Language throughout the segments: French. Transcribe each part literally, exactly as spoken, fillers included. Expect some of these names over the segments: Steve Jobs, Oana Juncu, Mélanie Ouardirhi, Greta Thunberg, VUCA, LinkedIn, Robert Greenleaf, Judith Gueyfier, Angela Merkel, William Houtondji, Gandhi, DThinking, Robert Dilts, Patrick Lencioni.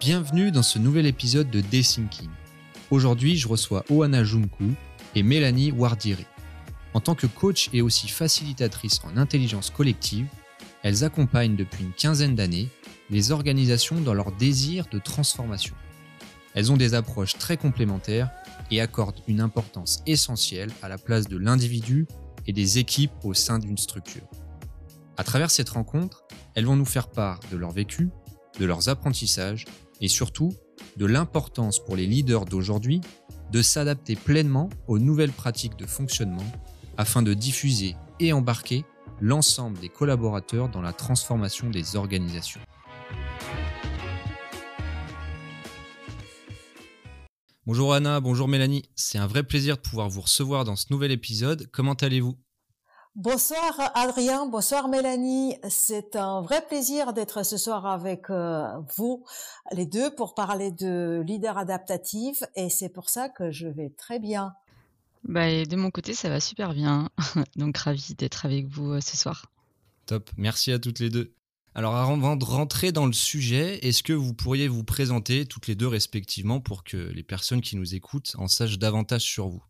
Bienvenue dans ce nouvel épisode de DThinking. Aujourd'hui, je reçois Oana Juncu et Mélanie Ouardirhi. En tant que coach et aussi facilitatrice en intelligence collective, elles accompagnent depuis une quinzaine d'années les organisations dans leur désir de transformation. Elles ont des approches très complémentaires et accordent une importance essentielle à la place de l'individu et des équipes au sein d'une structure. À travers cette rencontre, elles vont nous faire part de leur vécu, de leurs apprentissages et surtout de l'importance pour les leaders d'aujourd'hui de s'adapter pleinement aux nouvelles pratiques de fonctionnement afin de diffuser et embarquer l'ensemble des collaborateurs dans la transformation des organisations. Bonjour Anna, bonjour Mélanie, c'est un vrai plaisir de pouvoir vous recevoir dans ce nouvel épisode. Comment allez-vous ? Bonsoir Adrien, bonsoir Mélanie, c'est un vrai plaisir d'être ce soir avec euh, vous les deux pour parler de leader adaptatif et c'est pour ça que je vais très bien. Bah, et de mon côté ça va super bien, donc ravi d'être avec vous euh, ce soir. Top, merci à toutes les deux. Alors avant de rentrer dans le sujet, est-ce que vous pourriez vous présenter toutes les deux respectivement pour que les personnes qui nous écoutent en sachent davantage sur vous ?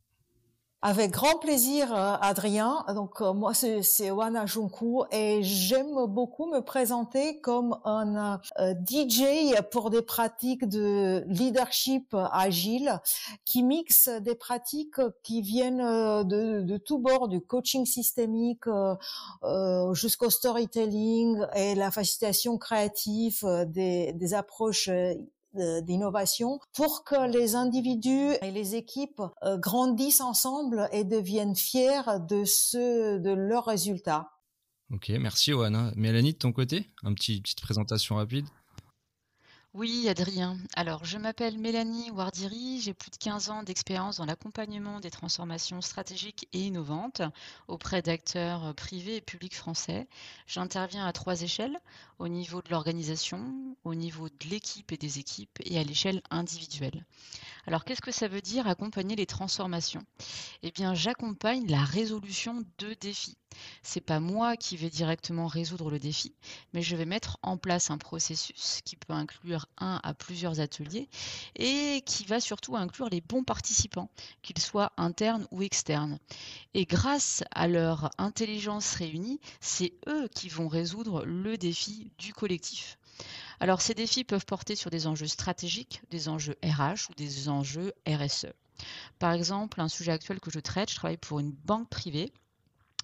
Avec grand plaisir, Adrien. Donc, moi, c'est, c'est Oana Juncu et j'aime beaucoup me présenter comme un euh, D J pour des pratiques de leadership agile qui mixe des pratiques qui viennent de, de tous bords, du coaching systémique euh, jusqu'au storytelling et la facilitation créative des, des approches d'innovation pour que les individus et les équipes grandissent ensemble et deviennent fiers de ce, de leurs résultats. Ok, merci Oana. Mélanie, de ton côté, un petit petite présentation rapide. Oui, Adrien. Alors, je m'appelle Mélanie Ouardirhi, j'ai plus de quinze ans d'expérience dans l'accompagnement des transformations stratégiques et innovantes auprès d'acteurs privés et publics français. J'interviens à trois échelles, au niveau de l'organisation, au niveau de l'équipe et des équipes et à l'échelle individuelle. Alors, qu'est-ce que ça veut dire accompagner les transformations ? Eh bien, j'accompagne la résolution de défis. C'est pas moi qui vais directement résoudre le défi, mais je vais mettre en place un processus qui peut inclure un à plusieurs ateliers et qui va surtout inclure les bons participants, qu'ils soient internes ou externes. Et grâce à leur intelligence réunie, c'est eux qui vont résoudre le défi du collectif. Alors ces défis peuvent porter sur des enjeux stratégiques, des enjeux R H ou des enjeux R S E. Par exemple, un sujet actuel que je traite, je travaille pour une banque privée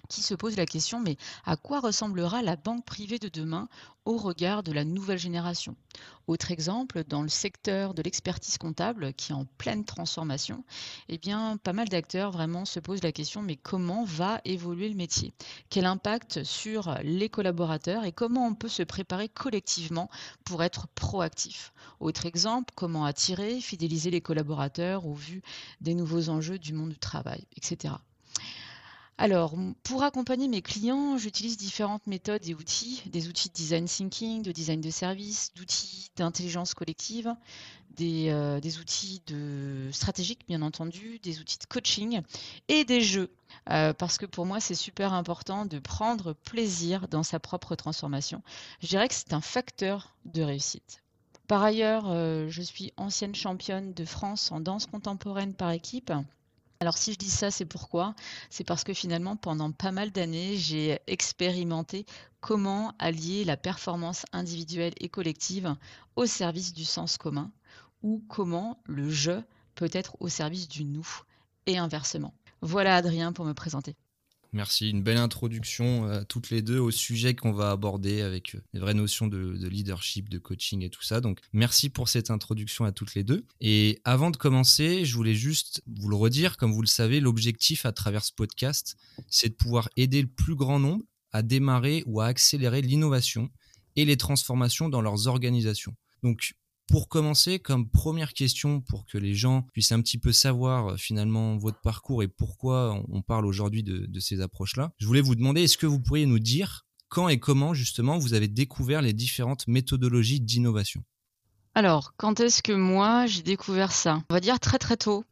qui se pose la question, mais à quoi ressemblera la banque privée de demain au regard de la nouvelle génération ? Autre exemple, dans le secteur de l'expertise comptable, qui est en pleine transformation, eh bien, pas mal d'acteurs vraiment se posent la question, mais comment va évoluer le métier ? Quel impact sur les collaborateurs et comment on peut se préparer collectivement pour être proactif ? Autre exemple, comment attirer, fidéliser les collaborateurs au vu des nouveaux enjeux du monde du travail, et cetera. Alors, pour accompagner mes clients, j'utilise différentes méthodes et outils, des outils de design thinking, de design de service, d'outils d'intelligence collective, des, euh, des outils de stratégique, bien entendu, des outils de coaching et des jeux. Euh, parce que pour moi, c'est super important de prendre plaisir dans sa propre transformation. Je dirais que c'est un facteur de réussite. Par ailleurs, euh, je suis ancienne championne de France en danse contemporaine par équipe. Alors si je dis ça, c'est pourquoi ? C'est parce que finalement, pendant pas mal d'années, j'ai expérimenté comment allier la performance individuelle et collective au service du sens commun, ou comment le « je » peut être au service du « nous » et inversement. Voilà Adrien pour me présenter. Merci, une belle introduction à toutes les deux au sujet qu'on va aborder avec des vraies notions de, de leadership, de coaching et tout ça. Donc, merci pour cette introduction à toutes les deux. Et avant de commencer, je voulais juste vous le redire, comme vous le savez, l'objectif à travers ce podcast, c'est de pouvoir aider le plus grand nombre à démarrer ou à accélérer l'innovation et les transformations dans leurs organisations. Donc, pour commencer, comme première question, pour que les gens puissent un petit peu savoir finalement votre parcours et pourquoi on parle aujourd'hui de, de ces approches-là, je voulais vous demander, est-ce que vous pourriez nous dire quand et comment justement vous avez découvert les différentes méthodologies d'innovation ? Alors, quand est-ce que moi, j'ai découvert ça ? On va dire très très tôt.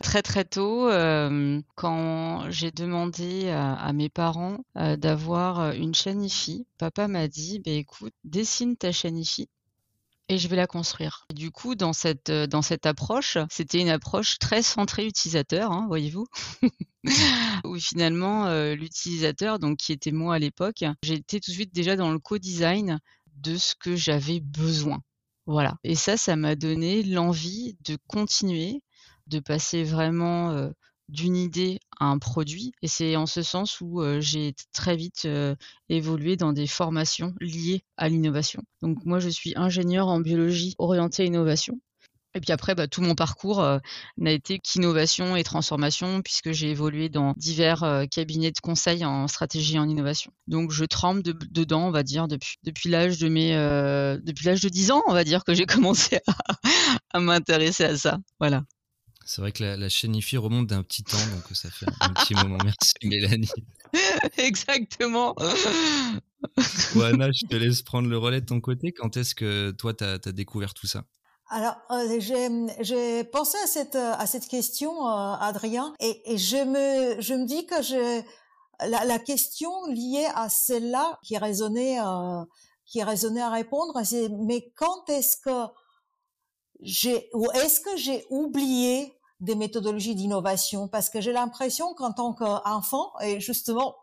Très très tôt, euh, quand j'ai demandé à, à mes parents euh, d'avoir une chaîne I F I, papa m'a dit, bah, écoute, dessine ta chaîne I F I. et je vais la construire. Et du coup, dans cette, dans cette approche, c'était une approche très centrée utilisateur, hein, voyez-vous, où finalement euh, l'utilisateur, donc qui était moi à l'époque, j'étais tout de suite déjà dans le co-design de ce que j'avais besoin. Voilà. Et ça, ça m'a donné l'envie de continuer, de passer vraiment euh, d'une idée à un produit. Et c'est en ce sens où euh, j'ai très vite euh, évolué dans des formations liées à l'innovation. Donc moi, je suis ingénieure en biologie orientée à innovation. Et puis après, bah, tout mon parcours euh, n'a été qu'innovation et transformation, puisque j'ai évolué dans divers euh, cabinets de conseil en stratégie et en innovation. Donc je trempe de, dedans, on va dire, depuis, depuis l'âge de mes, euh, depuis l'âge de dix ans, on va dire, que j'ai commencé à, à m'intéresser à ça. Voilà. C'est vrai que la, la chaîne I F I remonte d'un petit temps, donc ça fait un petit moment. Merci Mélanie. Exactement. Oana, je te laisse prendre le relais de ton côté. Quand est-ce que toi, tu as découvert tout ça ? Alors, euh, j'ai, j'ai pensé à cette, à cette question, euh, Adrien, et, et je, me, je me dis que je, la, la question liée à celle-là qui résonnait, euh, qui résonnait à répondre, c'est « Mais quand est-ce que j'ai, ou est-ce que j'ai oublié des méthodologies d'innovation ?» Parce que j'ai l'impression qu'en tant qu'enfant, et justement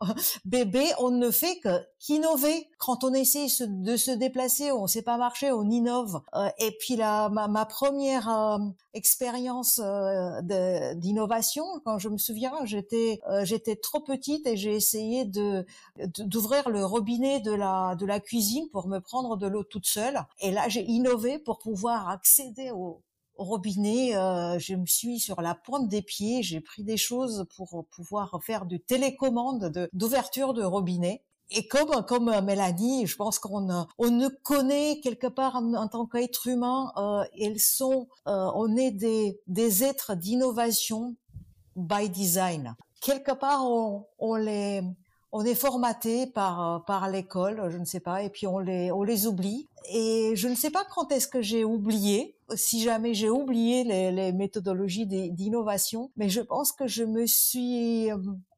bébé, on ne fait que qu'innover. Quand on essaie de se déplacer, on ne sait pas marcher, on innove. Euh, et puis la, ma, ma première euh, expérience euh, de, d'innovation, quand je me souviens, j'étais, euh, j'étais trop petite et j'ai essayé de, de, d'ouvrir le robinet de la, de la cuisine pour me prendre de l'eau toute seule. Et là, j'ai innové pour pouvoir accéder au... Au robinet, euh, je me suis sur la pointe des pieds, j'ai pris des choses pour pouvoir faire du télécommande de, d'ouverture de robinet. Et comme comme Mélanie, je pense qu'on on ne connaît quelque part en, en tant qu'être humain, euh, ils sont, euh, on est des des êtres d'innovation by design. Quelque part, on, on les on est formaté par par l'école, je ne sais pas, et puis on les on les oublie. Et je ne sais pas quand est-ce que j'ai oublié, si jamais j'ai oublié les, les méthodologies d'innovation, mais je pense que je me suis,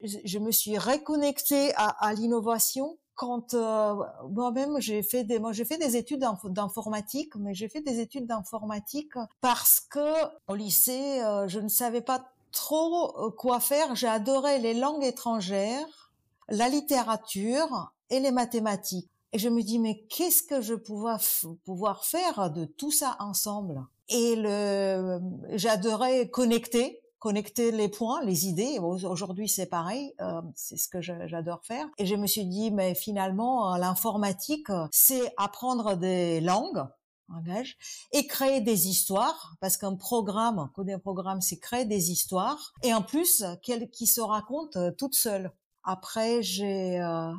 je me suis reconnectée à, à l'innovation quand euh, moi-même j'ai fait des, moi j'ai fait des études d'informatique, mais j'ai fait des études d'informatique parce que au lycée, euh, je ne savais pas trop quoi faire. J'ai adoré les langues étrangères, la littérature et les mathématiques. Et je me dis, mais qu'est-ce que je pouvais f- pouvoir faire de tout ça ensemble? Et le, j'adorais connecter, connecter les points, les idées. Aujourd'hui, c'est pareil, euh, c'est ce que je, j'adore faire. Et je me suis dit, mais finalement, l'informatique, c'est apprendre des langues, langage, et créer des histoires, parce qu'un programme, coder un programme, c'est créer des histoires, et en plus, qu'elle, qui se raconte toute seule. Après, j'ai... Euh,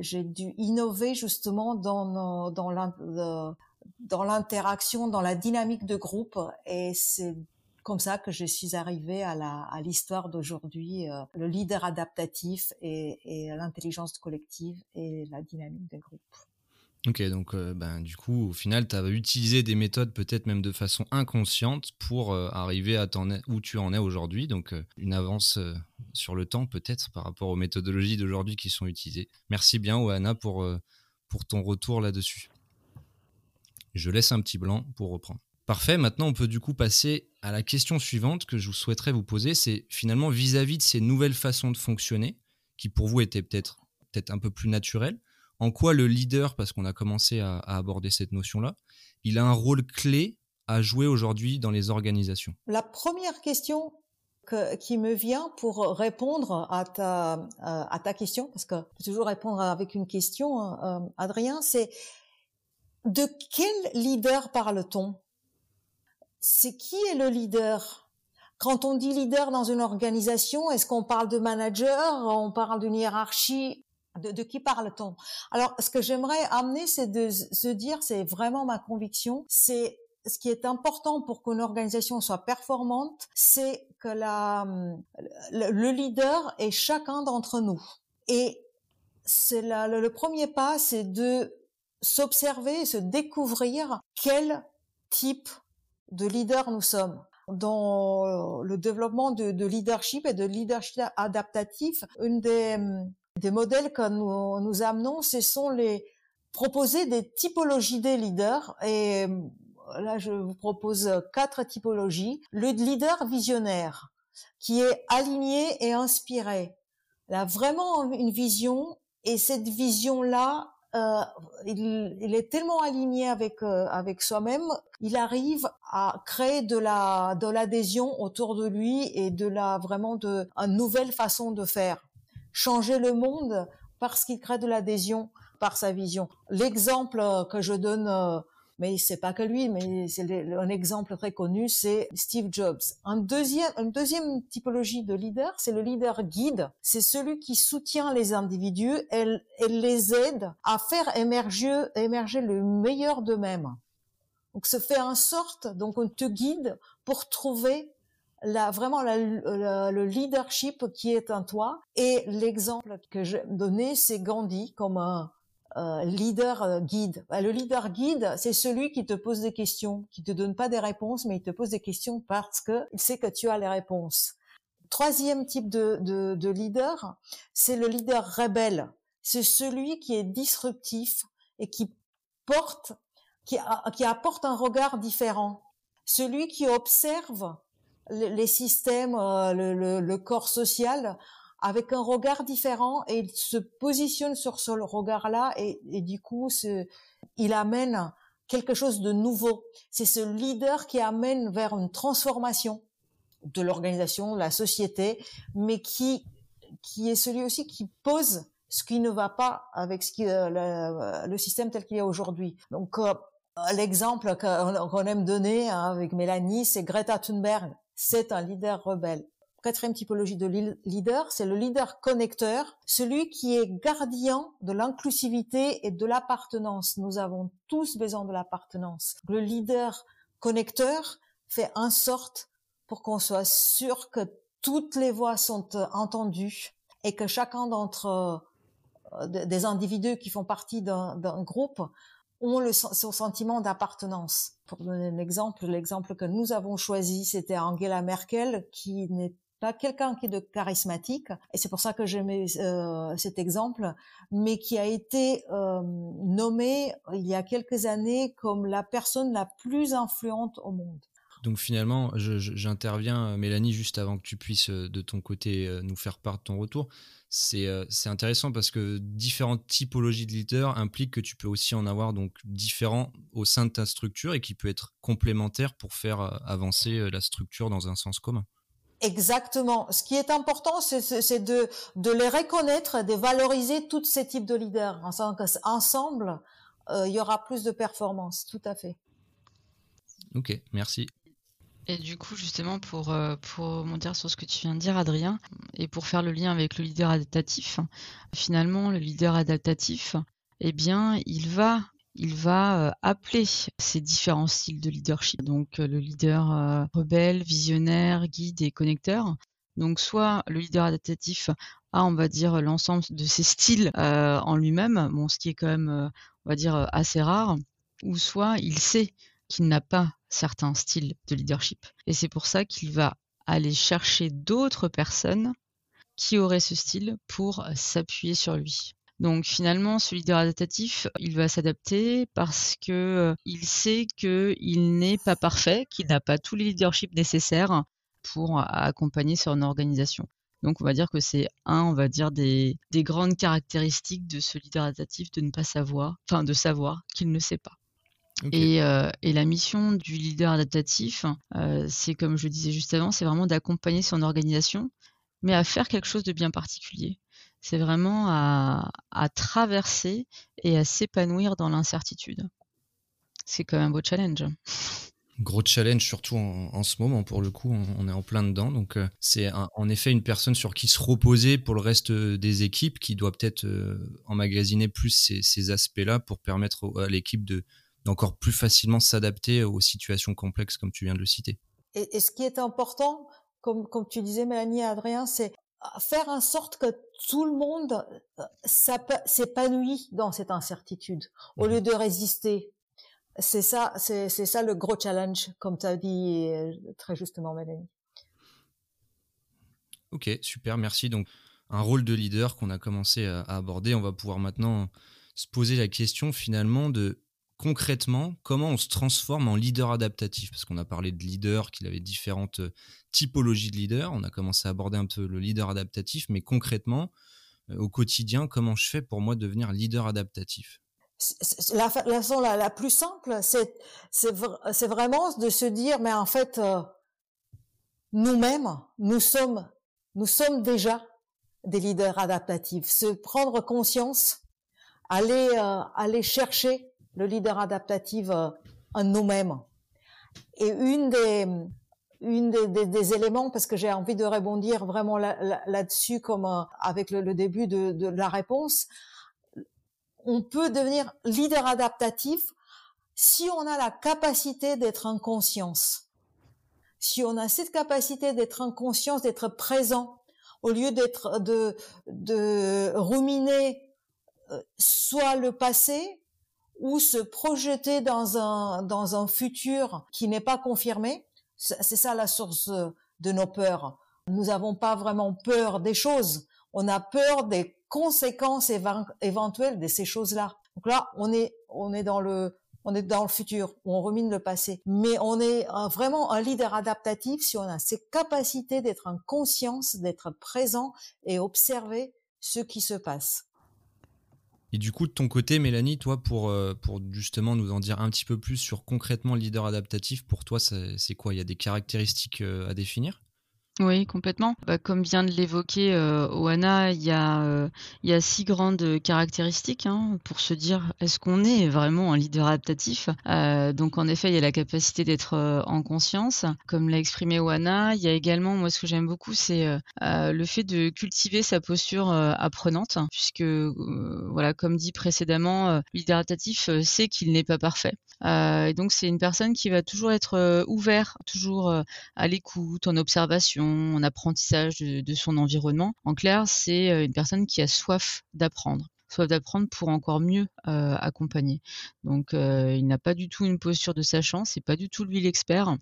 J'ai dû innover justement dans, dans, l'in- dans l'interaction, dans la dynamique de groupe, et c'est comme ça que je suis arrivée à, la, à l'histoire d'aujourd'hui, euh, le leader adaptatif et, et l'intelligence collective et la dynamique de groupe. Ok, donc euh, ben, du coup, au final, tu as utilisé des méthodes peut-être même de façon inconsciente pour euh, arriver à t'en où tu en es aujourd'hui. Donc, euh, une avance euh, sur le temps peut-être par rapport aux méthodologies d'aujourd'hui qui sont utilisées. Merci bien, Oana, pour, euh, pour ton retour là-dessus. Je laisse un petit blanc pour reprendre. Parfait, maintenant, on peut du coup passer à la question suivante que je souhaiterais vous poser. C'est finalement vis-à-vis de ces nouvelles façons de fonctionner qui pour vous étaient peut-être, peut-être un peu plus naturelles. En quoi le leader, parce qu'on a commencé à, à aborder cette notion-là, il a un rôle clé à jouer aujourd'hui dans les organisations? La première question que, qui me vient pour répondre à ta, à ta question, parce que je peux toujours répondre avec une question, euh, Adrien, c'est de quel leader parle-t-on? C'est qui est le leader? Quand on dit leader dans une organisation, est-ce qu'on parle de manager? On parle d'une hiérarchie? De, de qui parle-t-on? Alors, ce que j'aimerais amener, c'est de se dire, c'est vraiment ma conviction, c'est ce qui est important pour qu'une organisation soit performante, c'est que la, le, le leader est chacun d'entre nous. Et c'est la, le, le premier pas, c'est de s'observer, se découvrir quel type de leader nous sommes. Dans le développement de, de leadership et de leadership adaptatif, une des... Des modèles que nous, nous amenons, ce sont les proposer des typologies des leaders. Et là je vous propose quatre typologies. Le leader visionnaire, qui est aligné et inspiré. Elle a vraiment une vision, et cette vision-là, euh, il, il est tellement aligné avec euh, avec soi-même, il arrive à créer de la de l'adhésion autour de lui et de la vraiment de une nouvelle façon de faire, changer le monde parce qu'il crée de l'adhésion par sa vision. L'exemple que je donne, euh, mais c'est pas que lui, mais c'est un exemple très connu, c'est Steve Jobs. Un deuxième, une deuxième typologie de leader, c'est le leader guide. C'est celui qui soutient les individus et, et les aide à faire émerger, émerger le meilleur d'eux-mêmes. Donc, se fait en sorte, donc on te guide pour trouver la, vraiment la, la, le leadership qui est en toi. Et l'exemple que j'ai donné, c'est Gandhi comme un Euh, leader guide. Le leader guide, c'est celui qui te pose des questions, qui te donne pas des réponses, mais il te pose des questions parce que il sait que tu as les réponses. Troisième type de, de, de leader, c'est le leader rebelle. C'est celui qui est disruptif et qui porte, qui, a, qui apporte un regard différent. Celui qui observe les, les systèmes, euh, le, le, le corps social, avec un regard différent, et il se positionne sur ce regard-là, et, et du coup, ce, il amène quelque chose de nouveau. C'est ce leader qui amène vers une transformation de l'organisation, de la société, mais qui, qui est celui aussi qui pose ce qui ne va pas avec ce qui, euh, le, le système tel qu'il est aujourd'hui. Donc, euh, l'exemple qu'on, qu'on aime donner hein, avec Mélanie, c'est Greta Thunberg. C'est un leader rebelle. Quatrième typologie de leader, c'est le leader connecteur, celui qui est gardien de l'inclusivité et de l'appartenance. Nous avons tous besoin de l'appartenance. Le leader connecteur fait en sorte pour qu'on soit sûr que toutes les voix sont entendues et que chacun d'entre euh, des individus qui font partie d'un, d'un groupe ont le, ce sentiment d'appartenance. Pour donner un exemple, l'exemple que nous avons choisi, c'était Angela Merkel, qui n'est quelqu'un qui est de charismatique, et c'est pour ça que j'aimais euh, cet exemple, mais qui a été euh, nommée il y a quelques années comme la personne la plus influente au monde. Donc finalement, je, je, j'interviens, Mélanie, juste avant que tu puisses de ton côté nous faire part de ton retour. C'est, c'est intéressant parce que différentes typologies de leaders impliquent que tu peux aussi en avoir donc différents au sein de ta structure et qui peut être complémentaire pour faire avancer la structure dans un sens commun. Exactement. Ce qui est important, c'est, c'est de, de les reconnaître, de valoriser tous ces types de leaders. Ensemble, euh, il y aura plus de performance, tout à fait. Ok, merci. Et du coup, justement, pour rebondir pour sur ce que tu viens de dire, Adrien, et pour faire le lien avec le leader adaptatif, finalement, le leader adaptatif, eh bien, il va... il va appeler ces différents styles de leadership, donc le leader euh, rebelle, visionnaire, guide et connecteur. Donc soit le leader adaptatif a, on va dire, l'ensemble de ces styles euh, en lui-même, bon, ce qui est quand même, euh, on va dire, assez rare, ou soit il sait qu'il n'a pas certains styles de leadership. Et c'est pour ça qu'il va aller chercher d'autres personnes qui auraient ce style pour s'appuyer sur lui. Donc finalement, ce leader adaptatif, il va s'adapter parce que euh, il sait qu'il n'est pas parfait, qu'il n'a pas tous les leaderships nécessaires pour accompagner son organisation. Donc on va dire que c'est un, on va dire, des, des grandes caractéristiques de ce leader adaptatif de ne pas savoir, enfin de savoir qu'il ne sait pas. Okay. Et, euh, et la mission du leader adaptatif, euh, c'est comme je le disais juste avant, c'est vraiment d'accompagner son organisation, mais à faire quelque chose de bien particulier. C'est vraiment à, à traverser et à s'épanouir dans l'incertitude. C'est quand même un beau challenge. Gros challenge, surtout en, en ce moment. Pour le coup, on, on est en plein dedans. Donc, euh, c'est un, en effet une personne sur qui se reposer pour le reste des équipes, qui doit peut-être euh, emmagasiner plus ces, ces aspects-là pour permettre à l'équipe de, d'encore plus facilement s'adapter aux situations complexes, comme tu viens de le citer. Et, et ce qui est important, comme, comme tu disais, Mélanie et Adrien, c'est faire en sorte que tout le monde s'épanouit dans cette incertitude, au lieu de résister. C'est ça, c'est, c'est ça le gros challenge, comme tu as dit très justement, Mélanie. Ok, super, merci. Donc, un rôle de leader qu'on a commencé à, à aborder. On va pouvoir maintenant se poser la question finalement de concrètement, comment on se transforme en leader adaptatif? Parce qu'on a parlé de leader, qu'il avait différentes typologies de leader. On a commencé à aborder un peu le leader adaptatif, mais concrètement, au quotidien, comment je fais pour moi devenir leader adaptatif? La façon la, la plus simple, c'est, c'est, c'est vraiment de se dire, mais en fait, euh, nous-mêmes, nous sommes, nous sommes déjà des leaders adaptatifs. Se prendre conscience, aller, euh, aller chercher le leader adaptatif euh, en nous-mêmes. Et une des, une des, des, des éléments, parce que j'ai envie de rebondir vraiment là, là, là-dessus, comme euh, avec le, le début de, de la réponse, on peut devenir leader adaptatif si on a la capacité d'être en conscience. Si on a cette capacité d'être en conscience, d'être présent, au lieu d'être de, de ruminer soit le passé ou se projeter dans un dans un futur qui n'est pas confirmé, c'est ça la source de nos peurs. Nous n'avons pas vraiment peur des choses, on a peur des conséquences éventuelles de ces choses-là. Donc là, on est on est dans le on est dans le futur, on rumine le passé. Mais on est vraiment un leader adaptatif si on a cette capacité d'être en conscience, d'être présent et observer ce qui se passe. Et du coup, de ton côté, Mélanie, toi, pour, pour justement nous en dire un petit peu plus sur concrètement le leader adaptatif, pour toi, c'est, c'est quoi? Il y a des caractéristiques à définir? Oui, complètement. Bah, comme vient de l'évoquer euh, Oana, il y a, euh, il y a six grandes caractéristiques hein, pour se dire est-ce qu'on est vraiment un leader adaptatif. Euh, donc en effet, il y a la capacité d'être euh, en conscience. Comme l'a exprimé Oana, il y a également, moi ce que j'aime beaucoup, c'est euh, le fait de cultiver sa posture euh, apprenante, hein, puisque euh, voilà, comme dit précédemment, euh, le leader adaptatif euh, sait qu'il n'est pas parfait. Euh, et donc c'est une personne qui va toujours être euh, ouverte, toujours euh, à l'écoute, en observation, en apprentissage de, de son environnement. En clair, c'est une personne qui a soif d'apprendre, soif d'apprendre pour encore mieux euh, accompagner. Donc, euh, il n'a pas du tout une posture de sachant, c'est pas du tout lui l'expert.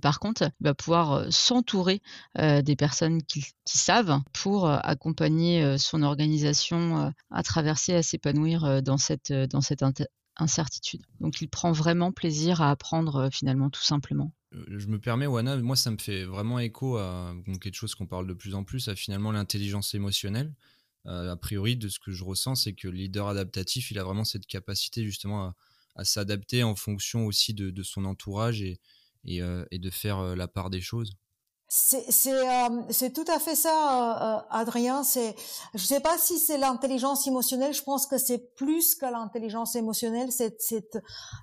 Par contre, il va pouvoir s'entourer euh, des personnes qui, qui savent pour accompagner euh, son organisation euh, à traverser, à s'épanouir euh, dans cette, euh, dans cette inter- incertitude. Donc, il prend vraiment plaisir à apprendre euh, finalement, tout simplement. Je me permets, Oana, moi ça me fait vraiment écho à quelque chose qu'on parle de plus en plus, à finalement l'intelligence émotionnelle. Euh, a priori, de ce que je ressens, c'est que le leader adaptatif, il a vraiment cette capacité justement à, à s'adapter en fonction aussi de, de son entourage et, et, euh, et de faire la part des choses. C'est, c'est, euh, c'est tout à fait ça, euh, Adrien. C'est, je ne sais pas si c'est l'intelligence émotionnelle. Je pense que c'est plus que l'intelligence émotionnelle. C'est, c'est,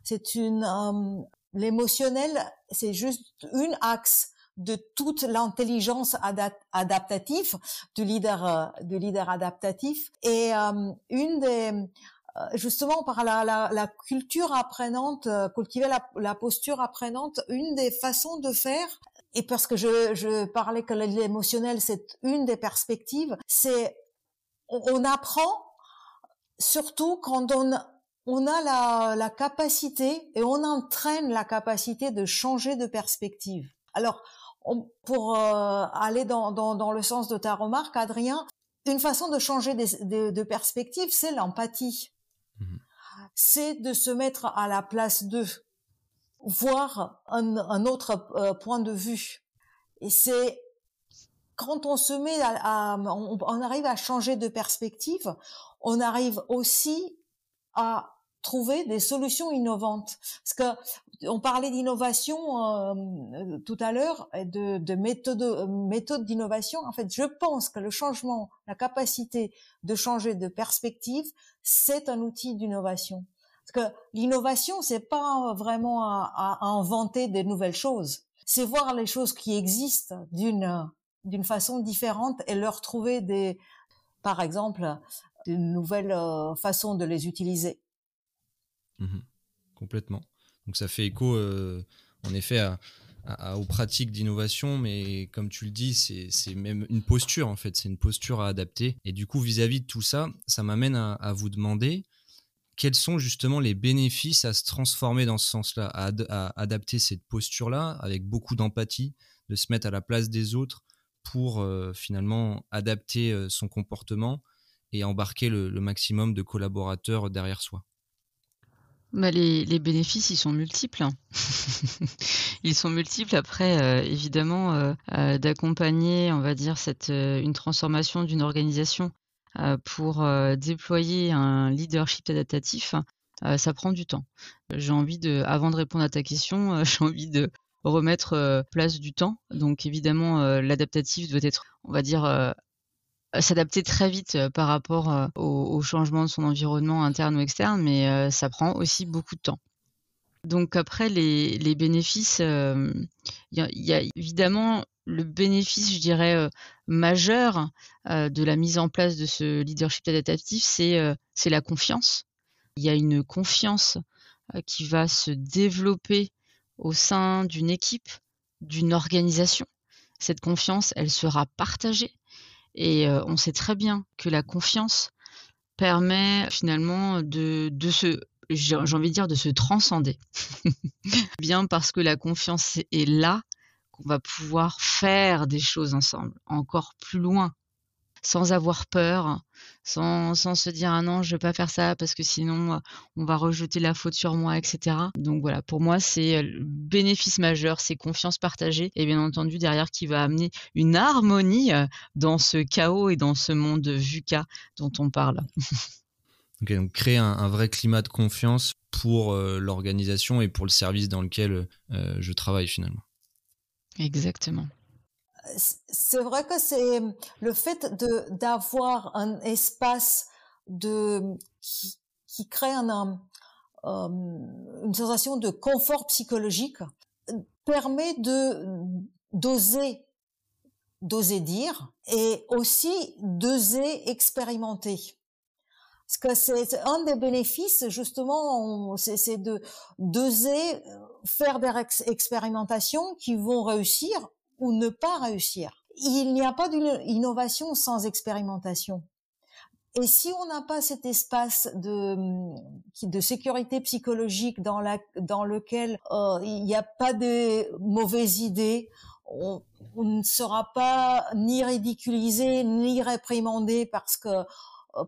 c'est une... Euh, l'émotionnel, c'est juste une axe de toute l'intelligence adap- adaptative du leader, euh, du leader adaptatif. Et euh, une des, euh, justement par la, la, la culture apprenante, euh, cultiver la, la posture apprenante, une des façons de faire. Et parce que je, je parlais que l'émotionnel, c'est une des perspectives. C'est on, on apprend surtout quand on on a la, la capacité et on entraîne la capacité de changer de perspective. Alors, on, pour euh, aller dans, dans, dans le sens de ta remarque, Adrien, une façon de changer des, de, de perspective, c'est l'empathie. Mmh. C'est de se mettre à la place d'eux, voir un, un autre euh, point de vue. Et c'est quand on se met à, à on, on arrive à changer de perspective, on arrive aussi à trouver des solutions innovantes. Parce que on parlait d'innovation euh, tout à l'heure, de, de méthode, méthode d'innovation. En fait, je pense que le changement, la capacité de changer de perspective, c'est un outil d'innovation. Parce que l'innovation, c'est pas vraiment à, à, à inventer des nouvelles choses. C'est voir les choses qui existent d'une d'une façon différente et leur trouver des, par exemple, une nouvelle euh, façon de les utiliser. Mmh, complètement. Donc ça fait écho euh, en effet à, à, aux pratiques d'innovation, mais comme tu le dis, c'est, c'est même une posture en fait, c'est une posture à adapter. Et du coup, vis-à-vis de tout ça, ça m'amène à, à vous demander quels sont justement les bénéfices à se transformer dans ce sens-là, à, ad- à adapter cette posture-là avec beaucoup d'empathie, de se mettre à la place des autres pour euh, finalement adapter euh, son comportement et embarquer le, le maximum de collaborateurs derrière soi. Bah, les, les bénéfices, ils sont multiples. Ils sont multiples. Après, euh, évidemment, euh, euh, d'accompagner, on va dire, cette, euh, une transformation d'une organisation euh, pour euh, déployer un leadership adaptatif, euh, ça prend du temps. J'ai envie de, avant de répondre à ta question, euh, j'ai envie de remettre euh, place du temps. Donc, évidemment, euh, l'adaptatif doit être, on va dire, euh, s'adapter très vite par rapport au, au changement de son environnement interne ou externe, mais euh, ça prend aussi beaucoup de temps. Donc après, les, les bénéfices, il euh, y, y a évidemment le bénéfice, je dirais, euh, majeur euh, de la mise en place de ce leadership adaptatif, c'est, euh, c'est la confiance. Il y a une confiance euh, qui va se développer au sein d'une équipe, d'une organisation. Cette confiance, elle sera partagée. Et euh, on sait très bien que la confiance permet finalement de, de se, j'ai envie de dire, de se transcender. Bien parce que la confiance est là, qu'on va pouvoir faire des choses ensemble, encore plus loin, sans avoir peur, sans, sans se dire « Ah non, je ne vais pas faire ça parce que sinon on va rejeter la faute sur moi, et cetera » Donc voilà, pour moi, c'est le bénéfice majeur, c'est confiance partagée et bien entendu derrière qui va amener une harmonie dans ce chaos et dans ce monde VUCA dont on parle. Okay, donc créer un, un vrai climat de confiance pour euh, l'organisation et pour le service dans lequel euh, je travaille finalement. Exactement. C'est vrai que c'est le fait de d'avoir un espace de qui, qui crée un, un, euh, une sensation de confort psychologique permet de d'oser d'oser dire et aussi d'oser expérimenter. Parce que c'est un des bénéfices justement, on, c'est, c'est de d'oser faire des ex- expérimentations qui vont réussir ou ne pas réussir. Il n'y a pas d'innovation sans expérimentation. Et si on n'a pas cet espace de de sécurité psychologique dans la dans lequel euh, il n'y a pas de mauvaises idées, on, on ne sera pas ni ridiculisé ni réprimandé parce que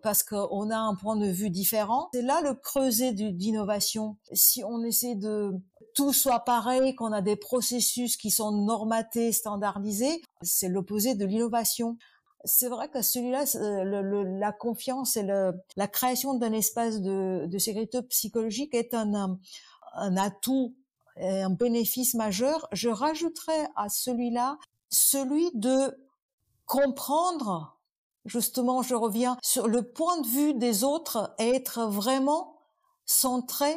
parce qu'on a un point de vue différent. C'est là le creuset de, d'innovation. Si on essaie de tout soit pareil, qu'on a des processus qui sont normatés, standardisés, c'est l'opposé de l'innovation. C'est vrai que celui-là, le, le, la confiance et le, la création d'un espace de, de sécurité psychologique est un, un atout, et un bénéfice majeur. Je rajouterais à celui-là, celui de comprendre, justement, je reviens sur le point de vue des autres et être vraiment centré,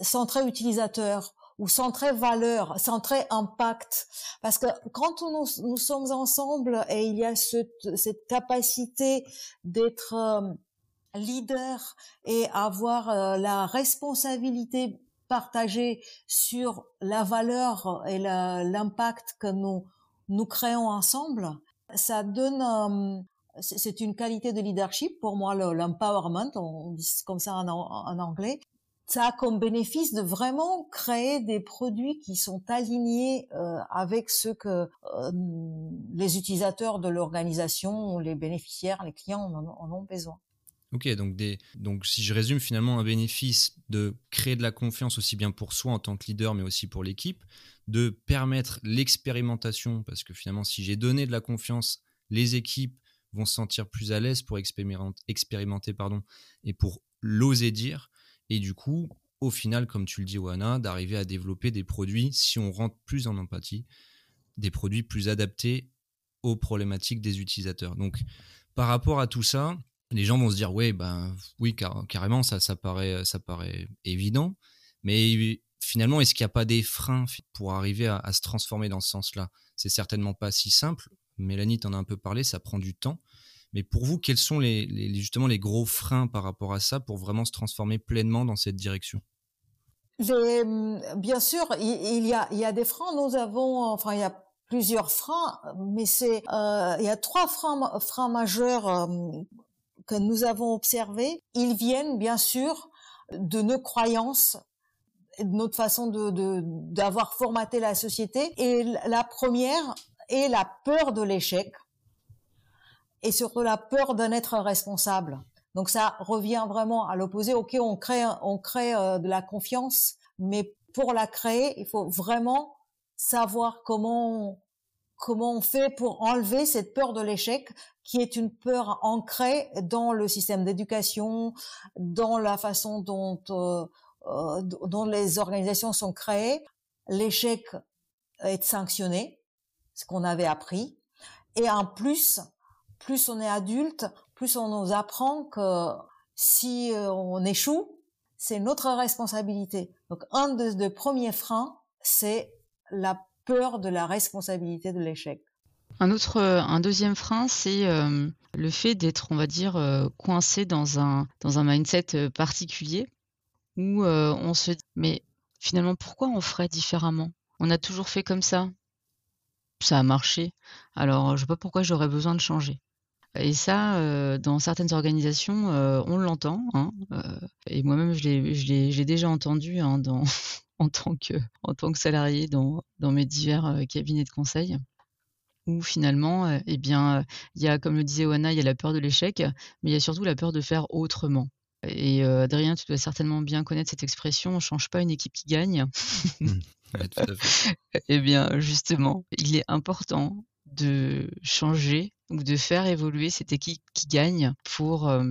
centré utilisateur, ou centré valeur, centré impact. Parce que quand on, nous sommes ensemble et il y a cette, cette capacité d'être euh, leader et avoir euh, la responsabilité partagée sur la valeur et la, l'impact que nous, nous créons ensemble, ça donne... Euh, c'est une qualité de leadership, pour moi, le, l'empowerment, on dit comme ça en, en anglais. Ça a comme bénéfice de vraiment créer des produits qui sont alignés euh, avec ce que euh, les utilisateurs de l'organisation, les bénéficiaires, les clients en, en ont besoin. Ok, donc, des, donc si je résume finalement un bénéfice de créer de la confiance aussi bien pour soi en tant que leader mais aussi pour l'équipe, de permettre l'expérimentation parce que finalement si j'ai donné de la confiance, les équipes vont se sentir plus à l'aise pour expérimenter, expérimenter pardon, et pour l'oser dire. Et du coup, au final, comme tu le dis, Oana, d'arriver à développer des produits, si on rentre plus en empathie, des produits plus adaptés aux problématiques des utilisateurs. Donc, par rapport à tout ça, les gens vont se dire, ouais, ben, oui, car, carrément, ça, ça, paraît, ça paraît évident. Mais finalement, est-ce qu'il n'y a pas des freins pour arriver à, à se transformer dans ce sens-là ? C'est certainement pas si simple. Mélanie, tu en as un peu parlé, ça prend du temps. Mais pour vous, quels sont les, les, justement les gros freins par rapport à ça pour vraiment se transformer pleinement dans cette direction ? les, Bien sûr, il, il, y a, il y a des freins. Nous avons, enfin, il y a plusieurs freins, mais c'est, euh, il y a trois freins, freins majeurs euh, que nous avons observés. Ils viennent, bien sûr, de nos croyances, de notre façon de, de, d'avoir formaté la société. Et la première est la peur de l'échec. Et surtout la peur d'en être responsable. Donc ça revient vraiment à l'opposé. Ok, on crée, on crée euh, de la confiance, mais pour la créer, il faut vraiment savoir comment on, comment on fait pour enlever cette peur de l'échec, qui est une peur ancrée dans le système d'éducation, dans la façon dont euh, euh, dont les organisations sont créées. L'échec est sanctionné, ce qu'on avait appris, et en plus, plus on est adulte, plus on nous apprend que si on échoue, c'est notre responsabilité. Donc, un des de premiers freins, c'est la peur de la responsabilité de l'échec. Un autre, un deuxième frein, c'est euh, le fait d'être, on va dire, euh, coincé dans un dans un mindset particulier où euh, on se dit, mais finalement, pourquoi on ferait différemment? On a toujours fait comme ça, ça a marché. Alors, je ne sais pas pourquoi j'aurais besoin de changer. Et ça, euh, dans certaines organisations, euh, on l'entend. Hein, euh, et moi-même, je l'ai, je l'ai, je l'ai déjà entendu hein, dans, en, tant que, en tant que salarié dans, dans mes divers euh, cabinets de conseil, où finalement, euh, eh bien, il y a, comme le disait Oana, il y a la peur de l'échec, mais il y a surtout la peur de faire autrement. Et euh, Adrien, tu dois certainement bien connaître cette expression « on ne change pas une équipe qui gagne mmh, ». Eh bien, justement, il est important de changer ou de faire évoluer cette équipe qui gagne pour euh,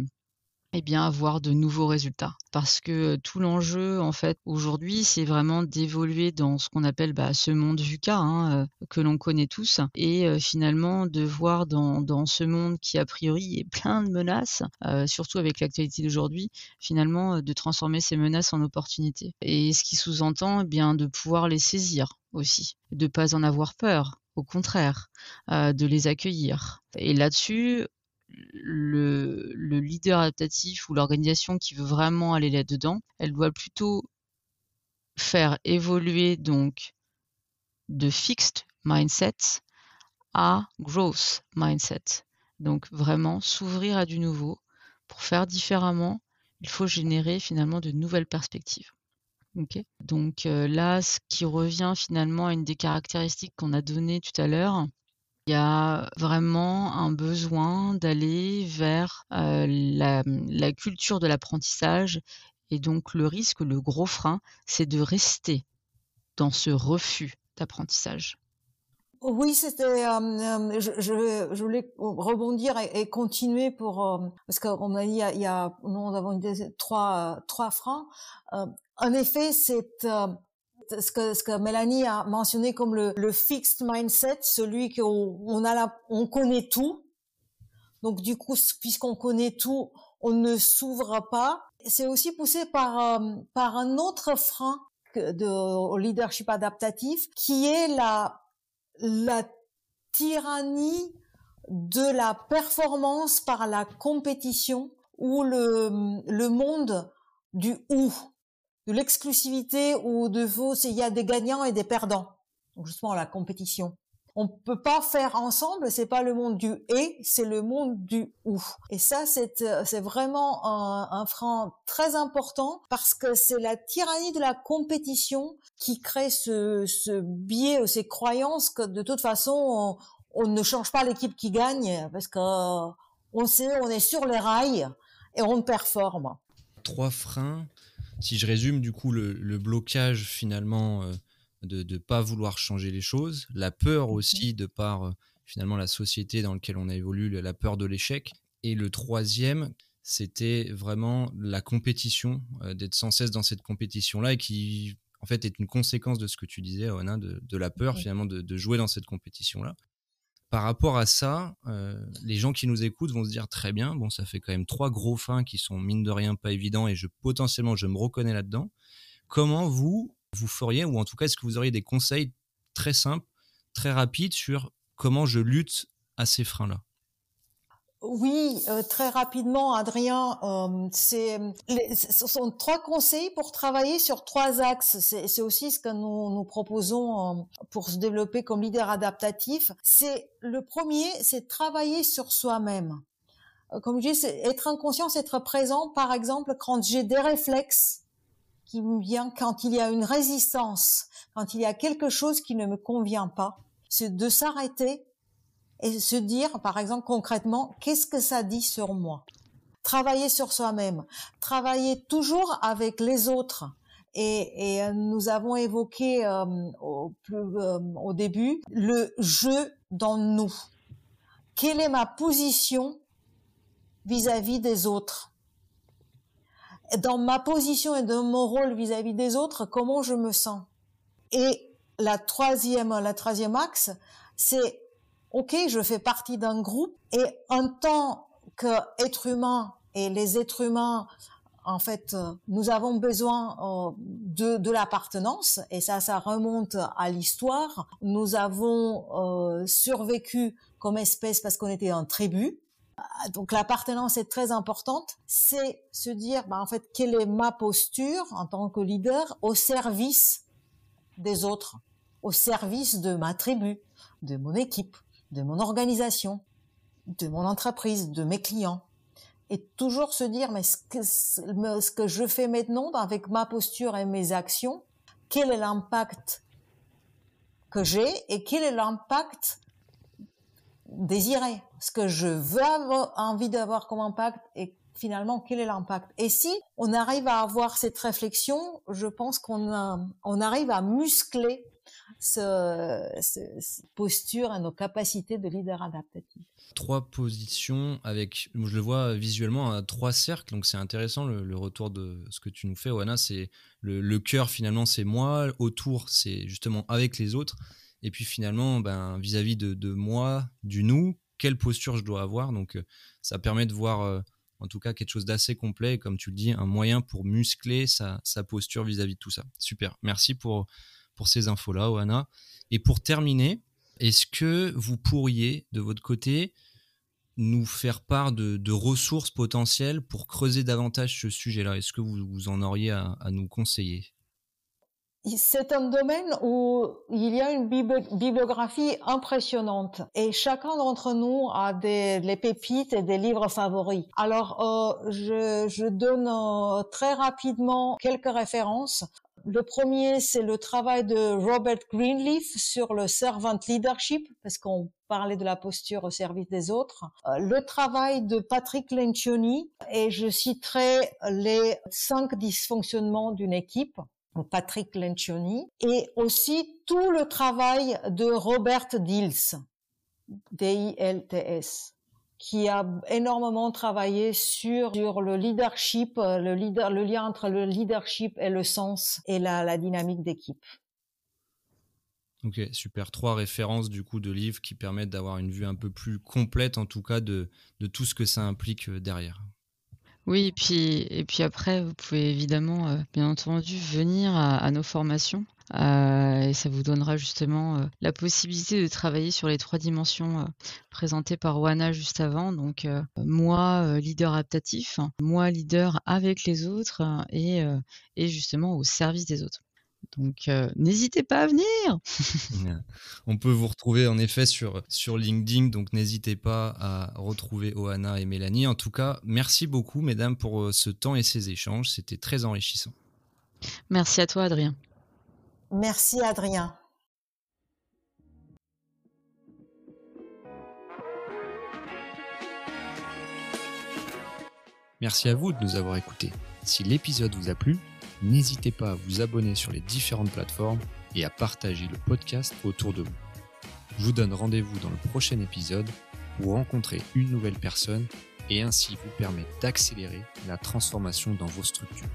eh bien, avoir de nouveaux résultats. Parce que tout l'enjeu, en fait, aujourd'hui, c'est vraiment d'évoluer dans ce qu'on appelle bah, ce monde VUCA, hein, euh, que l'on connaît tous, et euh, finalement de voir dans, dans ce monde qui, a priori, est plein de menaces, euh, surtout avec l'actualité d'aujourd'hui, finalement, euh, de transformer ces menaces en opportunités. Et ce qui sous-entend, eh bien, de pouvoir les saisir aussi, de ne pas en avoir peur. Au contraire, euh, de les accueillir. Et là-dessus, le, le leader adaptatif ou l'organisation qui veut vraiment aller là-dedans, elle doit plutôt faire évoluer donc de fixed mindset à growth mindset. Donc vraiment s'ouvrir à du nouveau. Pour faire différemment, il faut générer finalement de nouvelles perspectives. Okay. Donc euh, là, ce qui revient finalement à une des caractéristiques qu'on a données tout à l'heure, il y a vraiment un besoin d'aller vers euh, la, la culture de l'apprentissage. Et donc le risque, le gros frein, c'est de rester dans ce refus d'apprentissage. Oui, c'était. Euh, je, je, je voulais rebondir et, et continuer pour euh, parce qu'on a dit il y a, il y a nous avons une des, trois trois freins. Euh, En effet, c'est euh, ce que ce que Mélanie a mentionné comme le, le fixed mindset, celui qu'on on a la, on connaît tout. Donc du coup, puisqu'on connaît tout, on ne s'ouvre pas. C'est aussi poussé par euh, par un autre frein de au leadership adaptatif, qui est la la tyrannie de la performance par la compétition, ou le le monde du ou. De l'exclusivité ou de vos, il y a des gagnants et des perdants. Donc justement la compétition. On peut pas faire ensemble, c'est pas le monde du et, c'est le monde du ou. Et ça c'est c'est vraiment un, un frein très important, parce que c'est la tyrannie de la compétition qui crée ce ce biais ou ces croyances que de toute façon on, on ne change pas l'équipe qui gagne, parce que on sait, on est sur les rails et on performe. Trois freins. Si je résume, du coup, le, le blocage finalement euh, de ne pas vouloir changer les choses, la peur aussi de par euh, finalement la société dans laquelle on a évolué, la peur de l'échec. Et le troisième, c'était vraiment la compétition, euh, d'être sans cesse dans cette compétition-là, et qui en fait est une conséquence de ce que tu disais, Oana, de, de la peur finalement de, de jouer dans cette compétition-là. Par rapport à ça, euh, les gens qui nous écoutent vont se dire très bien, bon, ça fait quand même trois gros freins qui sont mine de rien pas évidents, et je, potentiellement je me reconnais là-dedans. Comment vous, vous feriez, ou en tout cas est-ce que vous auriez des conseils très simples, très rapides sur comment je lutte à ces freins-là? Oui, euh, très rapidement, Adrien, euh, c'est, les, ce sont trois conseils pour travailler sur trois axes. C'est, c'est aussi ce que nous, nous proposons euh, pour se développer comme leader adaptatif. C'est le premier, c'est travailler sur soi-même. Euh, comme je dis, c'est être inconscient, c'est être présent. Par exemple, quand j'ai des réflexes qui me viennent, quand il y a une résistance, quand il y a quelque chose qui ne me convient pas, c'est de s'arrêter. Et se dire, par exemple, concrètement, qu'est-ce que ça dit sur moi ? travailler sur soi-même, travailler toujours avec les autres. Et, et nous avons évoqué euh, au, plus, euh, au début le « je » dans nous. Quelle est ma position vis-à-vis des autres? Dans ma position et de mon rôle vis-à-vis des autres, comment je me sens? Et la troisième, la troisième axe, c'est « ok, je fais partie d'un groupe et en tant qu'être humain et les êtres humains, en fait, nous avons besoin de, de l'appartenance et ça, ça remonte à l'histoire. Nous avons euh, survécu comme espèce parce qu'on était en tribu. Donc l'appartenance est très importante. C'est se dire, bah, en fait, quelle est ma posture en tant que leader au service des autres, au service de ma tribu, de mon équipe, de mon organisation, de mon entreprise, de mes clients. Et toujours se dire, mais ce que, ce que je fais maintenant, avec ma posture et mes actions, quel est l'impact que j'ai et quel est l'impact désiré? Ce que je veux avoir envie d'avoir comme impact et finalement, quel est l'impact? Et si on arrive à avoir cette réflexion, je pense qu'on a, on arrive à muscler ce, ce, cette posture et nos capacités de leader adaptatif. Trois positions avec, je le vois visuellement, à trois cercles, donc c'est intéressant le, le retour de ce que tu nous fais, Oana. C'est le, le cœur, finalement, c'est moi, autour, c'est justement avec les autres, et puis finalement, ben, vis-à-vis de, de moi, du nous, quelle posture je dois avoir. Donc ça permet de voir, en tout cas, quelque chose d'assez complet, et comme tu le dis, un moyen pour muscler sa, sa posture vis-à-vis de tout ça. Super, merci pour, pour ces infos-là, Oana. Et pour terminer, est-ce que vous pourriez, de votre côté, nous faire part de, de ressources potentielles pour creuser davantage ce sujet-là? Est-ce que vous, vous en auriez à, à nous conseiller? C'est un domaine où il y a une bibliographie impressionnante et chacun d'entre nous a des, des pépites et des livres favoris. Alors, euh, je, je donne euh, très rapidement quelques références. Le premier, c'est le travail de Robert Greenleaf sur le servant leadership, parce qu'on parlait de la posture au service des autres. Le travail de Patrick Lencioni, et je citerai les cinq dysfonctionnements d'une équipe, Patrick Lencioni, et aussi tout le travail de Robert Dilts, D I L T S, qui a énormément travaillé sur, sur le leadership, le, leader, le lien entre le leadership et le sens et la, la dynamique d'équipe. Ok, super. Trois références du coup de livres qui permettent d'avoir une vue un peu plus complète, en tout cas, de, de tout ce que ça implique derrière. Oui, et puis, et puis après, vous pouvez évidemment, euh, bien entendu, venir à, à nos formations. Euh, et ça vous donnera justement euh, la possibilité de travailler sur les trois dimensions euh, présentées par Oana juste avant, donc euh, moi euh, leader adaptatif, moi leader avec les autres et, euh, et justement au service des autres. Donc euh, n'hésitez pas à venir. On peut vous retrouver en effet sur, sur LinkedIn, donc n'hésitez pas à retrouver Oana et Mélanie. En tout cas, merci beaucoup mesdames pour ce temps et ces échanges, c'était très enrichissant. Merci à toi Adrien. Merci Adrien. Merci à vous de nous avoir écoutés. Si l'épisode vous a plu, n'hésitez pas à vous abonner sur les différentes plateformes et à partager le podcast autour de vous. Je vous donne rendez-vous dans le prochain épisode pour rencontrer une nouvelle personne et ainsi vous permettre d'accélérer la transformation dans vos structures.